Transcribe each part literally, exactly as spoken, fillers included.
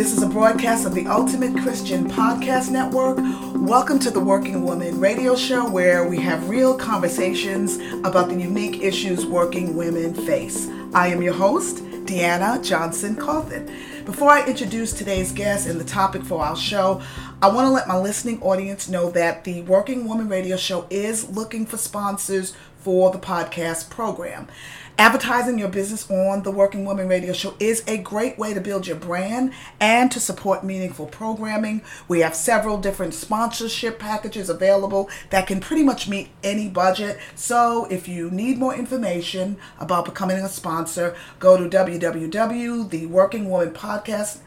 This is a broadcast of the Ultimate Christian Podcast Network. Welcome to the Working Woman Radio Show, where we have real conversations about the unique issues working women face. I am your host, Deanna Johnson Coffin. Before I introduce today's guest and the topic for our show, I want to let my listening audience know that the Working Woman Radio Show is looking for sponsors for the podcast program. Advertising your business on the Working Woman Radio Show is a great way to build your brand and to support meaningful programming. We have several different sponsorship packages available that can pretty much meet any budget. So if you need more information about becoming a sponsor, go to w w w dot the working woman podcast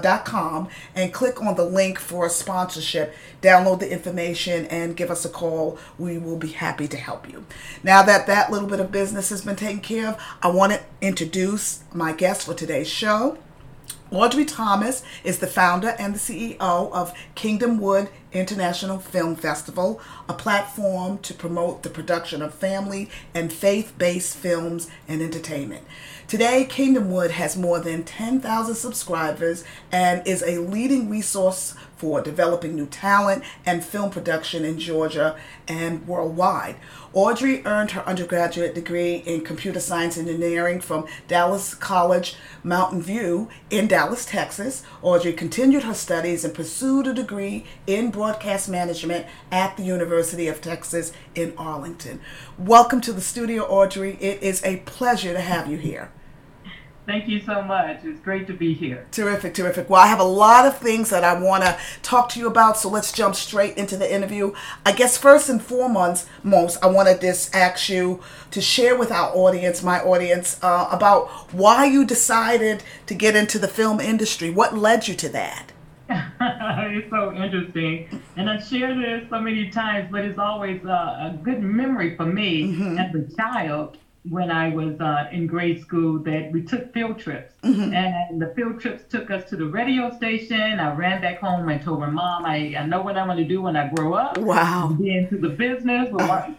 dot com and click on the link for sponsorship. Download the information and give us a call. We will be happy to help you. Now that that little bit of business has been taken care of, I want to introduce my guest for today's show. Audrey Thomas is the founder and the C E O of Kingdomwood International Film Festival, a platform to promote the production of family and faith-based films and entertainment. Today, Kingdomwood has more than ten thousand subscribers and is a leading resource for developing new talent and film production in Georgia and worldwide. Audrey earned her undergraduate degree in computer science engineering from Dallas College Mountain View in Dallas, Texas. Audrey continued her studies and pursued a degree in broadcast management at the University of Texas in Arlington. Welcome to the studio, Audrey. It is a pleasure to have you here. Thank you so much. It's great to be here. Terrific, terrific. Well, I have a lot of things that I want to talk to you about, so let's jump straight into the interview. I guess first and foremost, most, I wanted to ask you to share with our audience, my audience, uh, about why you decided to get into the film industry. What led you to that? It's so interesting. And I've shared this so many times, but it's always a, a good memory for me mm-hmm. as a child. When I was uh, in grade school, that we took field trips, mm-hmm. and the field trips took us to the radio station. I ran back home and told my mom, I, I know what I'm going to do when I grow up. Wow. Be into the business with uh.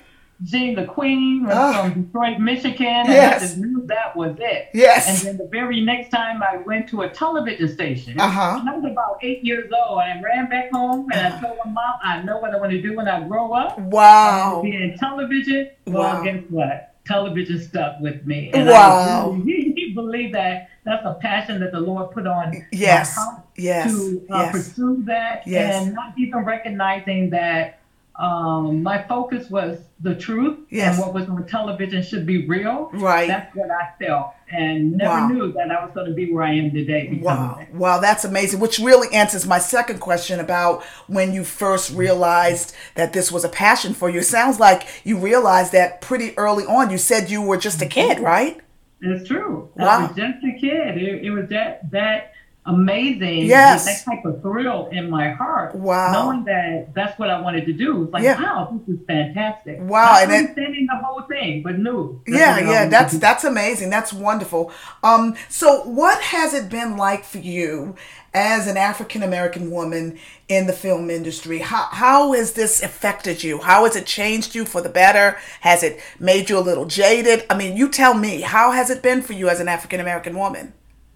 Jean the Queen was uh. from Detroit, Michigan, and yes. I just knew that was it. Yes. And then the very next time I went to a television station, uh-huh. and I was about eight years old, and I ran back home and uh. I told my mom, I know what I want to do when I grow up. Wow. Be in television. Well, wow. Guess what? Television stuck with me, and wow. I really believe that that's a passion that the Lord put on yes. my heart yes. to uh, yes. pursue that, yes. and not even recognizing that um, my focus was the truth, yes. and what was on television should be real. Right. That's what I felt, and never wow. knew that I was going to be where I am today. Wow, that. Wow, that's amazing, which really answers my second question about when you first realized that this was a passion for you. It sounds like you realized that pretty early on. You said you were just a kid, right? It's true. Wow. I was just a kid. It, it was that that. Amazing, yes. that type of thrill in my heart, wow. knowing that that's what I wanted to do. It's like, yeah. wow, this is fantastic. Wow, I'm understanding the whole thing, but no. Yeah, yeah, that's that's amazing. That's wonderful. Um, so, what has it been like for you as an African American woman in the film industry? How how has this affected you? How has it changed you for the better? Has it made you a little jaded? I mean, you tell me. How has it been for you as an African American woman?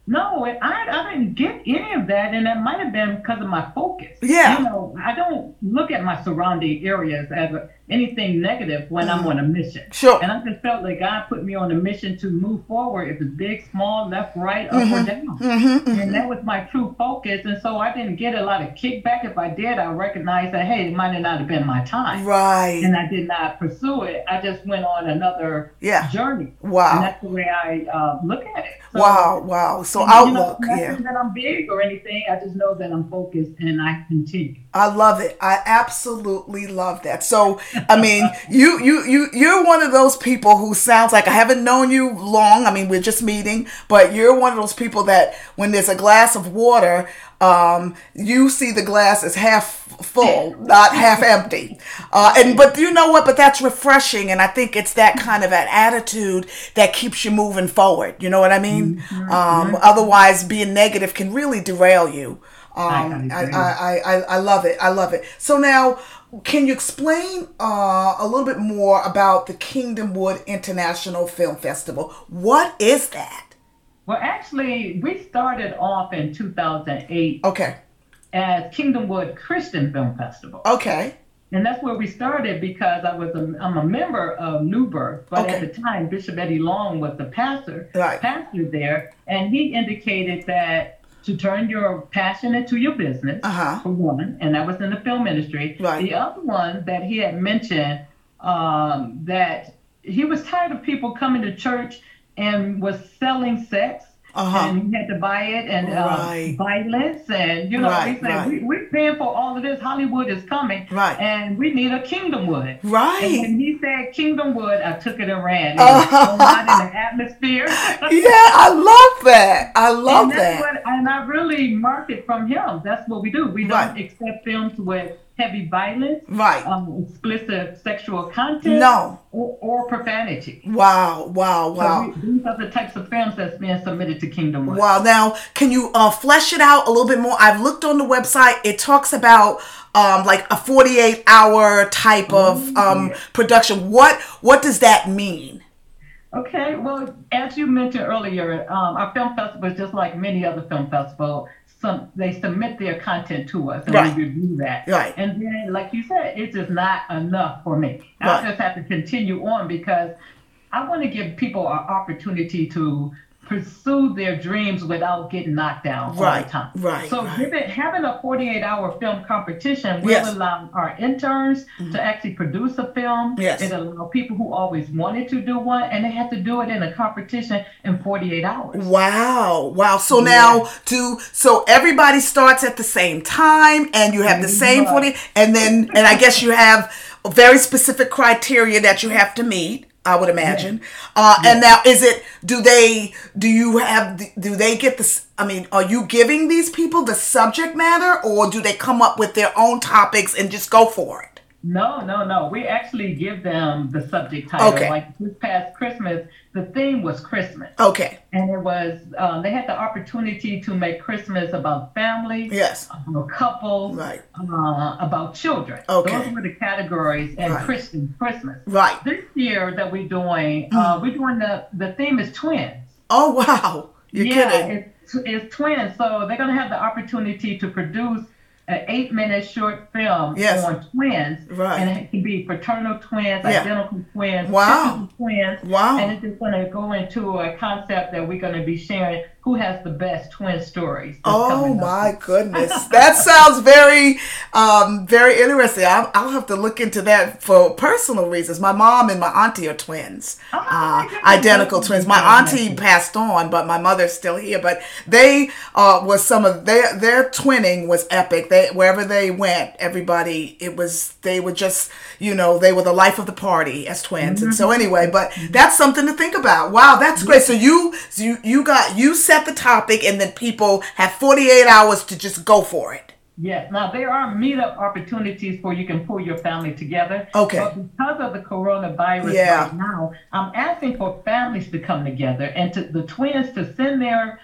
No, I, I didn't get any of that, and that might have been because of my focus. Yeah. You know, I don't look at my surrounding areas as a, anything negative when mm-hmm. I'm on a mission. Sure. And I just felt like God put me on a mission to move forward, if it's big, small, left, right, mm-hmm. up or down. Mm-hmm, mm-hmm. And that was my true focus, and so I didn't get a lot of kickback. If I did, I recognized that, hey, it might not have been my time. Right. And I did not pursue it. I just went on another yeah. journey. Wow. And that's the way I uh, look at it. So, wow, wow. So and, outlook, you know, yeah. Not that I'm big or anything. I just know that I'm focused and I continue. I love it. I absolutely love that. So, I mean, you, you, you, you're one of those people who sounds like I haven't known you long. I mean, we're just meeting, but you're one of those people that when there's a glass of water, um, you see the glass as half full, not half empty. Uh, and but you know what? But that's refreshing, and I think it's that kind of an attitude that keeps you moving forward. You know what I mean? Mm-hmm. Um, otherwise, being negative can really derail you. Um, I, I, I, I love it. I love it. So now, can you explain uh, a little bit more about the Kingdomwood International Film Festival? What is that? Well, actually, we started off in two thousand eight. Okay. As Kingdomwood Christian Film Festival. Okay. And that's where we started because I was a, I'm a member of New Birth, but okay. at the time Bishop Eddie Long was the pastor, right. pastor there, and he indicated that to turn your passion into your business, uh-huh. for one, and that was in the film industry. Right. The other one that he had mentioned um, that he was tired of people coming to church and was selling sex, uh-huh. and he had to buy it, and right. uh, violence, and you know, right, he said, right. we, we're paying for all of this, Hollywood is coming, right. and we need a Kingdomwood. Right. And when he said Kingdomwood, I took it and ran. It uh-huh. was so hot in the atmosphere. Yeah, I love that. I love and that. What, and I really marked it from him. That's what we do. We right. don't accept films with heavy violence, right? Um, explicit sexual content, no, or, or profanity. Wow, wow, wow! So we, these are the types of films that's being submitted to Kingdomwood. Wow! Now, can you uh, flesh it out a little bit more? I've looked on the website. It talks about um, like a forty-eight hour type of um, production. What what does that mean? Okay, well, as you mentioned earlier, um, our film festival is just like many other film festivals. Some, they submit their content to us, and right. we review that. Right. And then, like you said, it's just not enough for me. Right. I just have to continue on because I want to give people an opportunity to pursue their dreams without getting knocked down right. all the time. Right. So right. Given, having a forty-eight hour film competition will yes. allow our interns mm-hmm. to actually produce a film. Yes. It allows people who always wanted to do one, and they have to do it in a competition in forty-eight hours. Wow. Wow. So yeah. now do so everybody starts at the same time and you have the same forty and then and I guess you have a very specific criteria that you have to meet. I would imagine. Yes. Uh, yes. And now, is it? Do they? Do you have? Do they get this? I mean, are you giving these people the subject matter, or do they come up with their own topics and just go for it? No, no, no. We actually give them the subject title. Okay. Like this past Christmas, the theme was Christmas. Okay. And it was um, they had the opportunity to make Christmas about family. Yes. About couples. Right. Uh, about children. Okay. Those were the categories and right. Christian Christmas. Right. This year that we're doing, uh, mm. we're doing the the theme is twins. Oh wow! You're yeah, kidding. It's, it's twins, so they're gonna have the opportunity to produce an eight minute short film yes. on twins, right. and it can be fraternal twins, yeah. identical twins, wow. twins, wow. and it's just going to go into a concept that we're going to be sharing who has the best twin stories. Oh my up. Goodness, that sounds very, um, very interesting. I'll, I'll have to look into that for personal reasons. My mom and my auntie are twins, oh, uh, identical twins. My auntie passed on, but my mother's still here. But they uh, was some of their their twinning was epic. They They, wherever they went, everybody, it was, they were just, you know, they were the life of the party as twins. Mm-hmm. And so anyway, but that's something to think about. Wow, that's great. So you, you, you got, you set the topic and then people have forty-eight hours to just go for it. Yes. Now, there are meetup opportunities where you can pull your family together. Okay. But because of the coronavirus yeah. right now, I'm asking for families to come together and to the twins to send their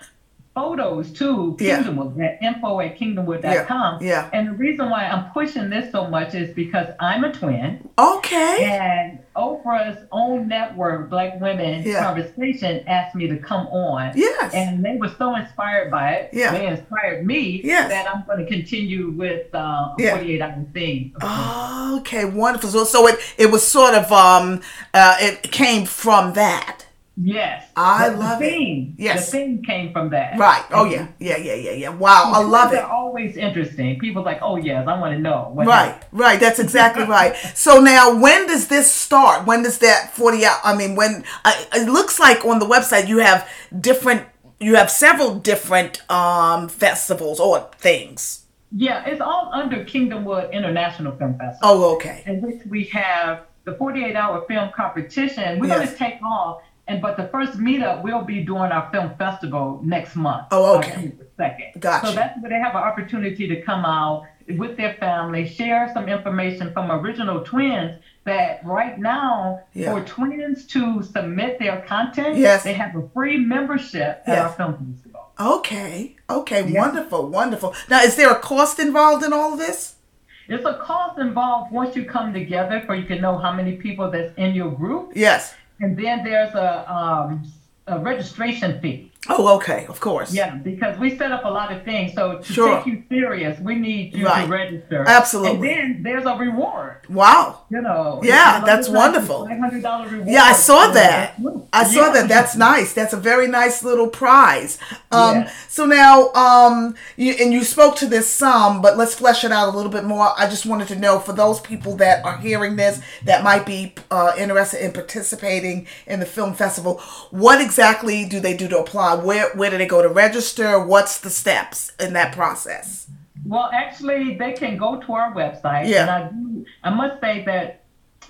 photos to Kingdomwood yeah. at info at kingdomwood dot com. Yeah. Yeah. And the reason why I'm pushing this so much is because I'm a twin. Okay. And Oprah's own network, Black Women yeah. Conversation, asked me to come on. Yes. And they were so inspired by it. Yeah. They inspired me yes. that I'm going to continue with uh, a forty-eight hour thing. Oh, okay. Wonderful. So, so it, it was sort of, um, uh, it came from that. Yes. I the love theme, it. Yes. The theme came from that. Right. Oh, yeah. Yeah, yeah, yeah, yeah. Wow. I love they're it. They're always interesting. People like, oh, yes, I want to know. What right. Happened. Right. That's exactly right. So now when does this start? When does that forty hour? I mean, when uh, it looks like on the website you have different, you have several different um, festivals or things. Yeah. It's all under Kingdomwood International Film Festival. Oh, okay. In which we have the forty-eight hour film competition. We're yes. going to take off. And but the first meetup will be during our film festival next month. Oh, okay. Second. Gotcha. So that's where they have an opportunity to come out with their family, share some information from original twins that right now yeah. for twins to submit their content, yes. they have a free membership yes. at our film festival. Okay. Okay. Yes. Wonderful. Wonderful. Now, is there a cost involved in all of this? There's a cost involved once you come together for you can know how many people that's in your group. Yes. And then there's a, um, a registration fee. Oh, okay, of course. Yeah, because we set up a lot of things. So to sure. take you serious, we need you right. to register. Absolutely. And then there's a reward. Wow. You know. Yeah, that's wonderful. five hundred dollars reward. Yeah, I saw that. I saw yeah. that. That's nice. That's a very nice little prize. Um, yeah. So now, um, you, and you spoke to this some, but let's flesh it out a little bit more. I just wanted to know, for those people that are hearing this that might be uh, interested in participating in the film festival, what exactly do they do to apply? Where where do they go to register? What's the steps in that process? Well, actually, they can go to our website. Yeah. And I, do, I must say that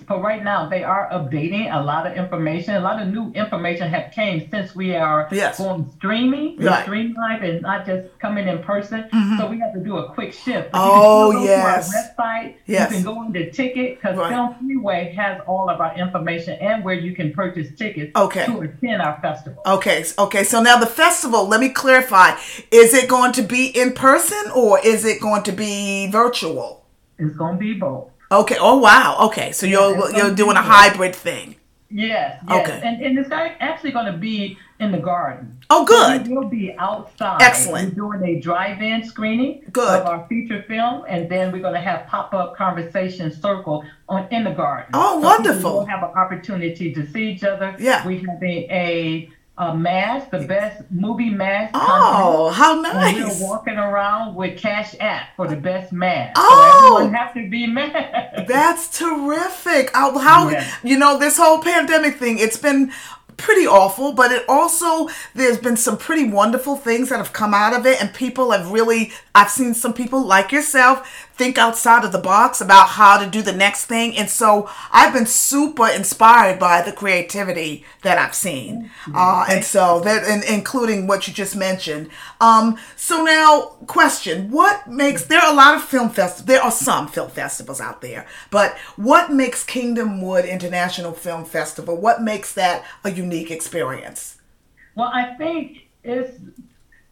for right now, they are updating a lot of information. A lot of new information have came since we are yes. going streaming. Right. Stream live and not just coming in person. Mm-hmm. So we have to do a quick shift. But oh, you can go yes. to our website. Yes. You can go into ticket because right. Film Freeway has all of our information and where you can purchase tickets okay. to attend our festival. Okay. Okay. So now the festival, let me clarify. Is it going to be in person or is it going to be virtual? It's going to be both. Okay. Oh, wow. Okay. So yeah, you're you're doing a hybrid thing. Yes. yes. Okay. And, and it's actually going to be in the garden. Oh, good. So we will be outside. Excellent. We're doing a drive-in screening good. of our feature film, and then we're going to have pop-up conversation circle on in the garden. Oh, so wonderful. We'll have an opportunity to see each other. Yeah. We're having a... A mask, the best movie mask. Oh, how nice. And we're walking around with Cash App for the best mask. Oh. So everyone has to be masked. That's terrific. How, how yes. you know, this whole pandemic thing, it's been pretty awful, but it also, there's been some pretty wonderful things that have come out of it, and people have really, I've seen some people like yourself think outside of the box about how to do the next thing, and so I've been super inspired by the creativity that I've seen, uh, and so that, and including what you just mentioned. Um, so now, question: what makes there are a lot of film festivals? There are some film festivals out there, but what makes Kingdomwood International Film Festival? What makes that a unique experience? Well, I think it's.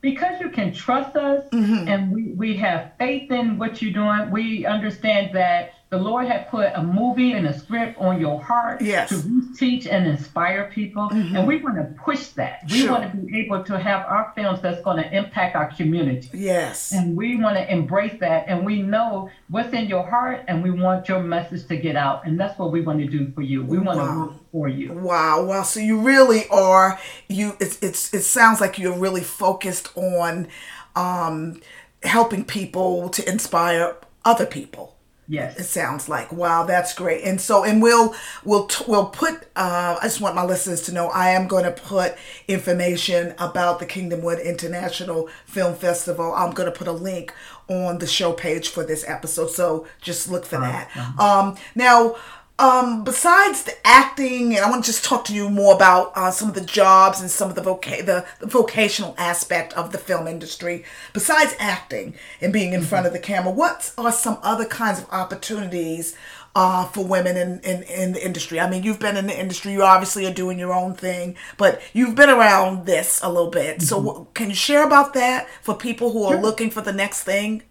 Because you can trust us mm-hmm. and we, we have faith in what you're doing, we understand that the Lord had put a movie and a script on your heart yes. to teach and inspire people. Mm-hmm. And we want to push that. We sure. want to be able to have our films that's going to impact our community. Yes. And we want to embrace that. And we know what's in your heart and we want your message to get out. And that's what we want to do for you. We want wow. to for you. Wow. Wow. So you really are, you, it's, it's, it sounds like you're really focused on, um, helping people to inspire other people. Yes. It sounds like, wow, that's great. And so, and we'll, we'll, we'll put, uh, I just want my listeners to know, I am going to put information about the Kingdomwood International Film Festival. I'm going to put a link on the show page for this episode. So just look for that. Uh-huh. Um, now, Um, besides the acting, and I want to just talk to you more about uh, some of the jobs and some of the, voca- the, the vocational aspect of the film industry. Besides acting and being in mm-hmm. front of the camera, what are some other kinds of opportunities uh, for women in, in, in the industry? I mean, you've been in the industry, you obviously are doing your own thing, but you've been around this a little bit. Mm-hmm. So w- can you share about that for people who are sure. looking for the next thing?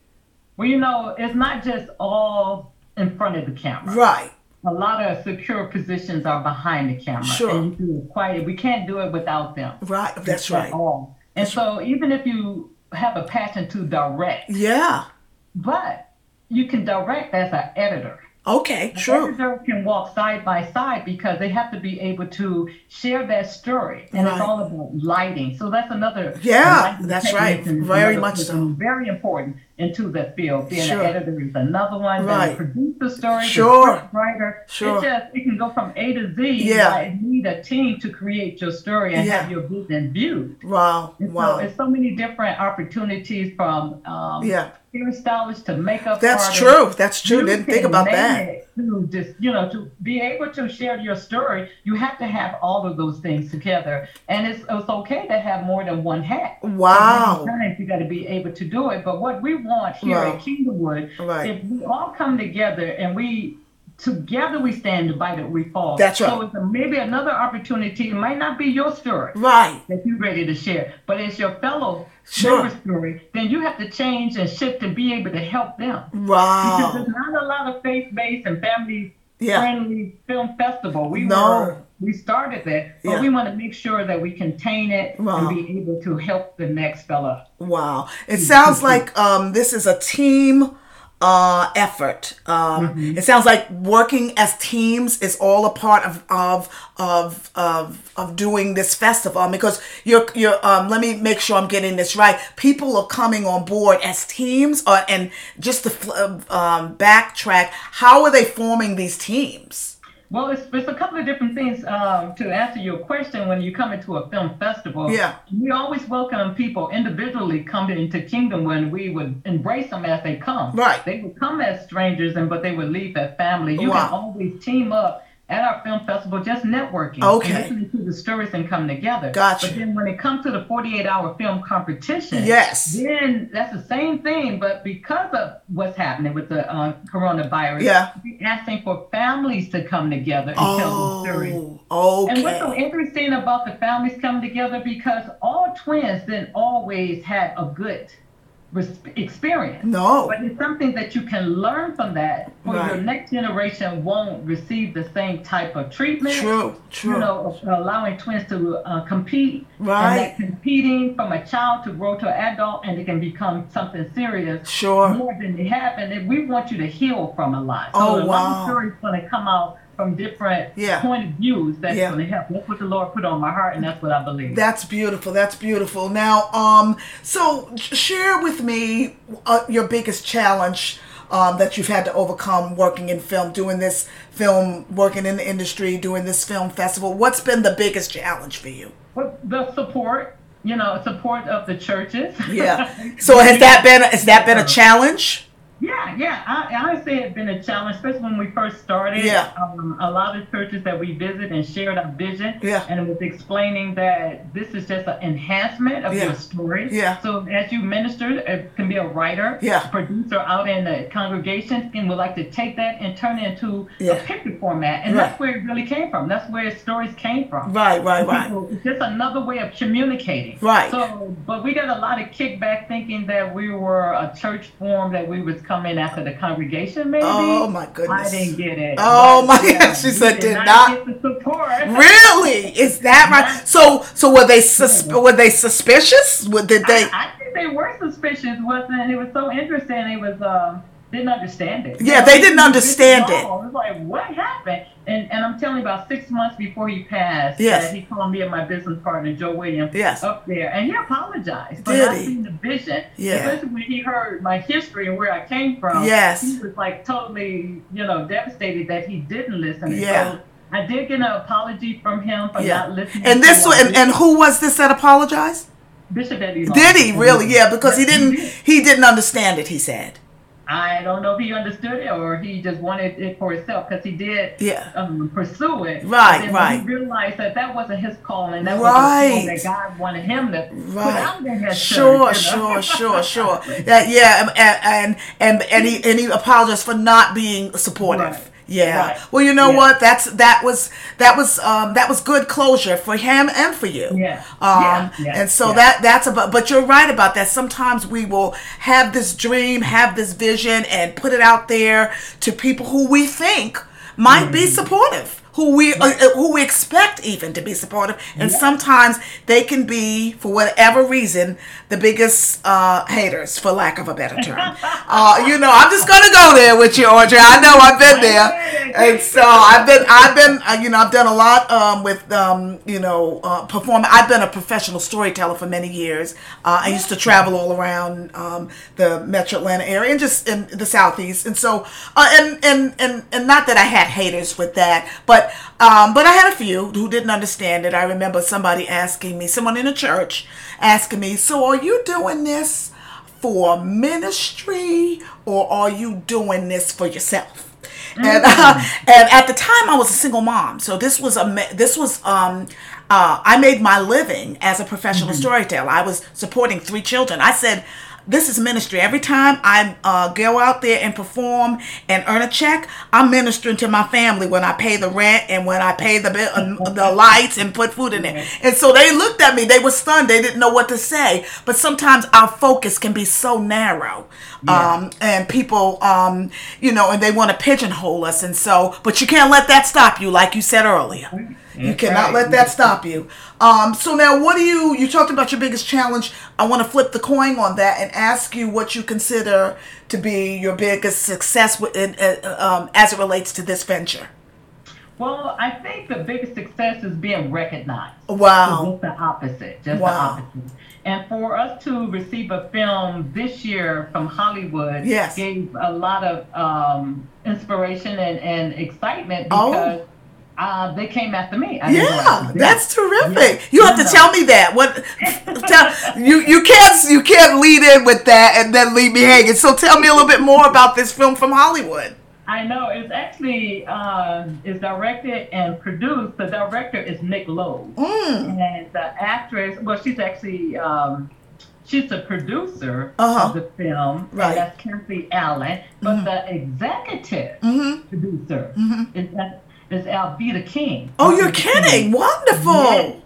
Well, you know, it's not just all in front of the camera. Right. A lot of secure positions are behind the camera. Sure. And you do it quietly. We can't do it without them. Right. That's right. At all. And that's so right. even if you have a passion to direct. Yeah. But you can direct as an editor. Okay, sure. An editor can walk side by side because they have to be able to share that story. And right. it's all about lighting. So that's another. Yeah, that's right. Very much so. Very important. Into the field, being sure. an editor is another one. Right, produce the story, sure. the writer. Sure, it just it can go from A to Z. Yeah, you need a team to create your story and yeah. have your vision viewed. Wow, and wow. So it's so many different opportunities from um, yeah. hairstylist to makeup. That's artists. True. That's true. You Didn't think about that. To just you know to be able to share your story, you have to have all of those things together, and it's it's okay to have more than one hat. Wow, sometimes you got to be able to do it. But what we want here right. at Kingdomwood, right. if we all come together and we together we stand, divided we fall. That's right. So it's a, maybe another opportunity. It might not be your story, right? That you're ready to share, but it's your fellow sure. member's story. Then you have to change and shift to be able to help them. Wow. Because there's not a lot of faith-based and family yeah. friendly film festival. We no. were, we started that, but yeah. we want to make sure that we contain it wow. and be able to help the next fella. Wow. It sounds like um, this is a team uh, effort. Um, mm-hmm. It sounds like working as teams is all a part of of of of, of doing this festival, because you're you're. Um, let me make sure I'm getting this right. People are coming on board as teams, or, and just to um, backtrack, how are they forming these teams? Well, it's, it's a couple of different things um, to answer your question. When you come into a film festival, yeah. we always welcome people individually coming into Kingdom when we would embrace them as they come. Right. They would come as strangers, and but they would leave as family. You wow. can always team up at our film festival, just networking okay. and listening to the stories and coming together. Gotcha. But then when it comes to the forty-eight hour film competition, yes. then that's the same thing, but because of what's happening with the uh, coronavirus, yeah. we're asking for families to come together and oh, tell the story. Okay. And what's so interesting about the families coming together, because all twins didn't always have a good experience. No. But it's something that you can learn from that, where right. your next generation won't receive the same type of treatment. True, true. You know, allowing twins to uh, compete. Right. And that competing from a child to grow to an adult, and it can become something serious. Sure. More than it happened. And we want you to heal from a lot. So oh, wow. So story's going to come out from different yeah. point of views that's yeah. going to help. That's what the Lord put on my heart, and that's what I believe. That's beautiful. That's beautiful. Now, um, so share with me uh, your biggest challenge um, that you've had to overcome working in film, doing this film, working in the industry, doing this film festival. What's been the biggest challenge for you? Well, the support, you know, support of the churches. Yeah. So has that been has that been a challenge? Yeah, yeah. I, I say it's been a challenge, especially when we first started. Yeah. Um, a lot of churches that we visit and shared our vision. Yeah. And it was explaining that this is just an enhancement of yeah. your story. Yeah. So as you minister, it can be a writer, yeah. a producer out in the congregation, and would like to take that and turn it into yeah. a picture format. And right. that's where it really came from. That's where stories came from. Right, right, right. So it's just another way of communicating. Right. So, but we got a lot of kickback thinking that we were a church form, that we was come in after the congregation, maybe. Oh my goodness! I didn't get it. Oh but, my yeah, gosh! She said, "Did not get the support." Really? Is that right? So, so were they sus- were they suspicious? Did they? I, I think they were suspicious. Wasn't it? It was so interesting. It was um, didn't understand it. Yeah, you know, they didn't understand it. It was like, what happened? And and I'm telling you, about six months before he passed, yes. uh, he called me and my business partner Joe Williams yes. up there, and he apologized for Did not he? seeing the vision. Yeah. Especially when he heard my history and where I came from, yes. he was like totally, you know, devastated that he didn't listen. Yeah. So I did get an apology from him for yeah. not listening. And this and, and, and who was this that apologized? Bishop Eddie Long. Did he really? Yeah, because he didn't he didn't understand it. He said. I don't know if he understood it or he just wanted it for himself, because he did yeah. um, pursue it. Right, and right. He realized that that wasn't his calling. That right. wasn't his calling that God wanted him to right. put out there. Sure, church, you know? sure, sure, sure. Yeah, yeah, and and and, and he and he apologized for not being supportive. Right. Yeah. Right. Well, you know yeah. what? That's that was that was um, that was good closure for him and for you. Yeah. Um, yeah. yeah. And so yeah. that that's about. But you're right about that. Sometimes we will have this dream, have this vision, and put it out there to people who we think might mm-hmm. be supportive, who we yeah. uh, who we expect even to be supportive, and yeah. sometimes they can be, for whatever reason, the biggest uh, haters, for lack of a better term. uh, you know, I'm just gonna go there with you, Audrey. I know I've been there, and so I've been, I've been, uh, you know, I've done a lot um, with, um, you know, uh, performing. I've been a professional storyteller for many years. Uh, I used to travel all around um, the Metro Atlanta area and just in the Southeast, and so, uh, and and and and not that I had haters with that, but. Um, but I had a few who didn't understand it. I remember somebody asking me, someone in a church asking me, so are you doing this for ministry or are you doing this for yourself? Mm-hmm. And uh, and at the time I was a single mom, so this was a this was um uh I made my living as a professional mm-hmm. storyteller. I was supporting three children. I said This is ministry. Every time I uh, go out there and perform and earn a check, I'm ministering to my family when I pay the rent and when I pay the uh, the lights and put food in there. And so they looked at me. They were stunned. They didn't know what to say. But sometimes our focus can be so narrow. Yeah. Um, and people, um, you know, and they want to pigeonhole us. And so, but you can't let that stop you, like you said earlier. That's you cannot right. let that stop you. Um, so now what do you, you talked about your biggest challenge. I want to flip the coin on that and ask you what you consider to be your biggest success within, uh, um, as it relates to this venture. Well, I think the biggest success is being recognized. Wow. So just the opposite. Just wow. the opposite. And for us to receive a film this year from Hollywood yes. gave a lot of um, inspiration and, and excitement because oh. Uh, they came after me. I yeah, that's terrific. Yeah. You have yeah. to tell me that. What? tell, you you can't you can't lead in with that and then leave me hanging. So tell me a little bit more about this film from Hollywood. I know it's actually uh, is directed and produced. The director is Nick Lowe, mm. and the actress. Well, she's actually um, she's a producer uh-huh. of the film. Right, and that's Kelsey Allen. But mm-hmm. the executive mm-hmm. producer mm-hmm. is that. Is Alveda King. Oh, you're kidding. King. Wonderful. Yes.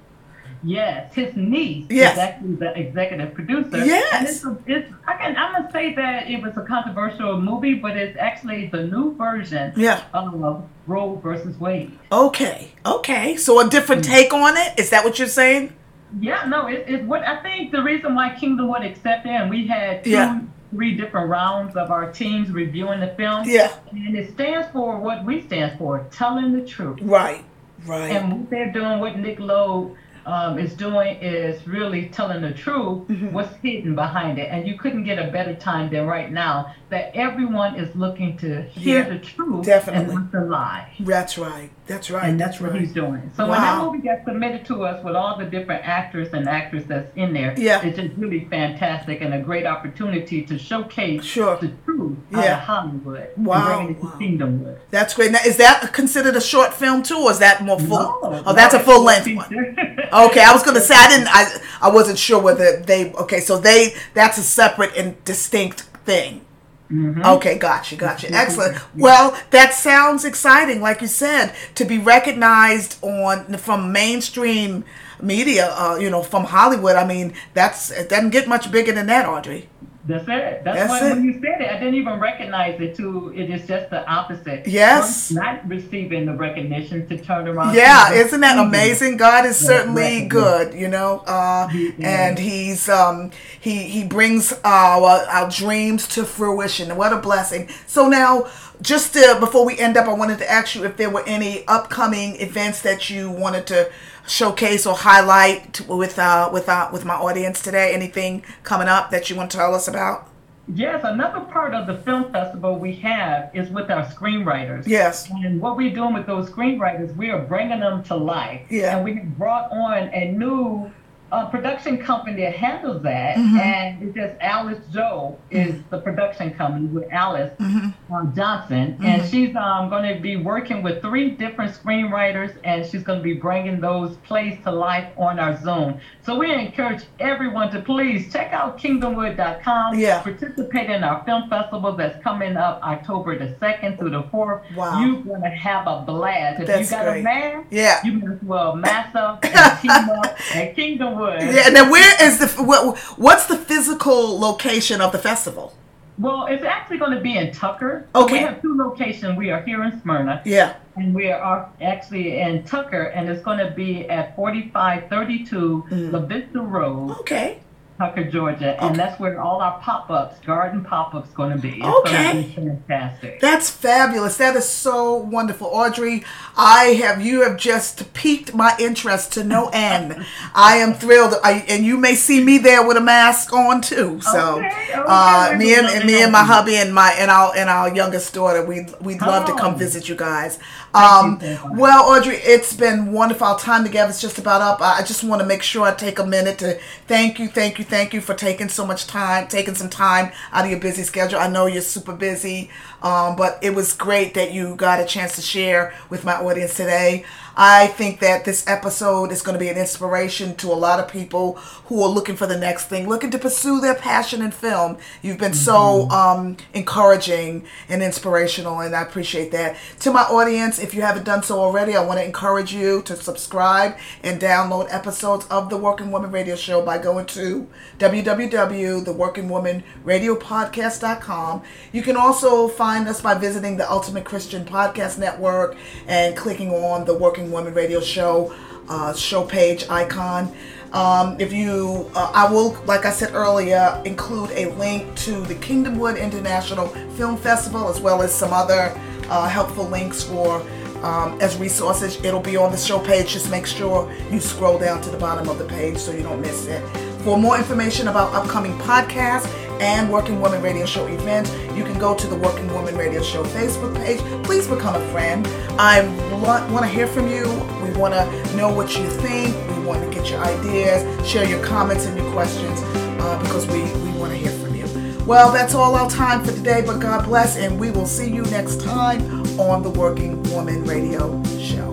yes. His niece yes. is actually the executive producer. Yes. And it's, it's, I can, I'm going to say that it was a controversial movie, but it's actually the new version yeah. of Roe versus Wade. Okay. Okay. So a different mm-hmm. take on it? Is that what you're saying? Yeah. No, it's it, what I think the reason why Kingdomwood accepted, and we had two yeah. three different rounds of our teams reviewing the film. Yeah. And it stands for what we stand for, telling the truth. Right, right. And what they're doing, what Nick Lowe um, is doing is really telling the truth, mm-hmm. what's hidden behind it. And you couldn't get a better time than right now that everyone is looking to hear yeah, the truth definitely. And what's a lie. That's right, that's right. And that's, that's what right. he's doing. So wow. when that movie got submitted to us with all the different actors and actresses that's in there, yeah. it's just really fantastic and a great opportunity to showcase sure. the truth yeah. out of Hollywood. Wow. And bring it to wow. Kingdomwood. That's great. Now, is that considered a short film too, or is that more full? No, oh, no, that's a full length one. Okay, I was going to say, I didn't, I, I wasn't sure whether they, okay, so they, that's a separate and distinct thing. Mm-hmm. Okay, gotcha, gotcha. Mm-hmm. Excellent. Mm-hmm. Well, that sounds exciting, like you said, to be recognized on from mainstream media, uh, you know, from Hollywood. I mean, that's it doesn't get much bigger than that, Audrey. That's it. That's, that's why it. When you said it, I didn't even recognize it, too. It is just the opposite. Yes. From not receiving the recognition to turn around. Yeah, isn't that amazing? God is certainly good, you know, uh, and he's um, he he brings our, our dreams to fruition. What a blessing. So now, just to, before we end up, I wanted to ask you if there were any upcoming events that you wanted to showcase or highlight with uh with uh with my audience today. Anything coming up that you want to tell us about? Yes, another part of the film festival we have is with our screenwriters. Yes. And what we're doing with those screenwriters, we are bringing them to life. Yeah. And we have brought on a new uh, production company that handles that, mm-hmm. and it's just Alice Joe is mm-hmm. the production company with Alice mm-hmm. uh, Johnson, mm-hmm. and she's um, going to be working with three different screenwriters, and she's going to be bringing those plays to life on our Zoom. So we encourage everyone to please check out kingdomwood dot com, yeah. participate in our film festival that's coming up October the second through the fourth. Wow. You're going to have a blast. If that's you got great. A man, yeah. you might as well mass up and team up at Kingdomwood. Yeah, now where is the what, what's the physical location of the festival? Well, it's actually going to be in Tucker. Okay. We have two locations. We are here in Smyrna. Yeah. And we are actually in Tucker, and it's going to be at forty-five thirty-two mm. La Vista Road. Okay. Tucker, Georgia, and okay. that's where all our pop-ups, garden pop-ups, going to be. It's okay, be fantastic. That's fabulous. That is so wonderful, Audrey. I have you have just piqued my interest to no end. I am thrilled, I, and you may see me there with a mask on too. So, okay, okay. Uh, me and, and me and my hubby and my and our and our youngest daughter, we we'd love oh. to come visit you guys. Um, you so well, Audrey, it's been wonderful. Our time together is just about up. I just want to make sure I take a minute to thank you, thank you. you, thank you for taking so much time, taking some time out of your busy schedule. I know you're super busy, um, but it was great that you got a chance to share with my audience today. I think that this episode is going to be an inspiration to a lot of people who are looking for the next thing, looking to pursue their passion in film. You've been mm-hmm. so um, encouraging and inspirational, and I appreciate that. To my audience, if you haven't done so already, I want to encourage you to subscribe and download episodes of The Working Woman Radio Show by going to w w w dot the working woman radio podcast dot com. You can also find us by visiting the Ultimate Christian Podcast Network and clicking on The Working Woman Radio Show uh, show page icon. Um, if you, uh, I will, like I said earlier, include a link to the Kingdomwood International Film Festival, as well as some other uh, helpful links for um, as resources. It'll be on the show page. Just make sure you scroll down to the bottom of the page so you don't miss it. For more information about upcoming podcasts and Working Woman Radio Show events, you can go to the Working Woman Radio Show Facebook page. Please become a friend. I want to hear from you. We want to know what you think. We want to get your ideas, share your comments and your questions, uh, because we, we want to hear from you. Well, that's all our time for today, but God bless, and we will see you next time on the Working Woman Radio Show.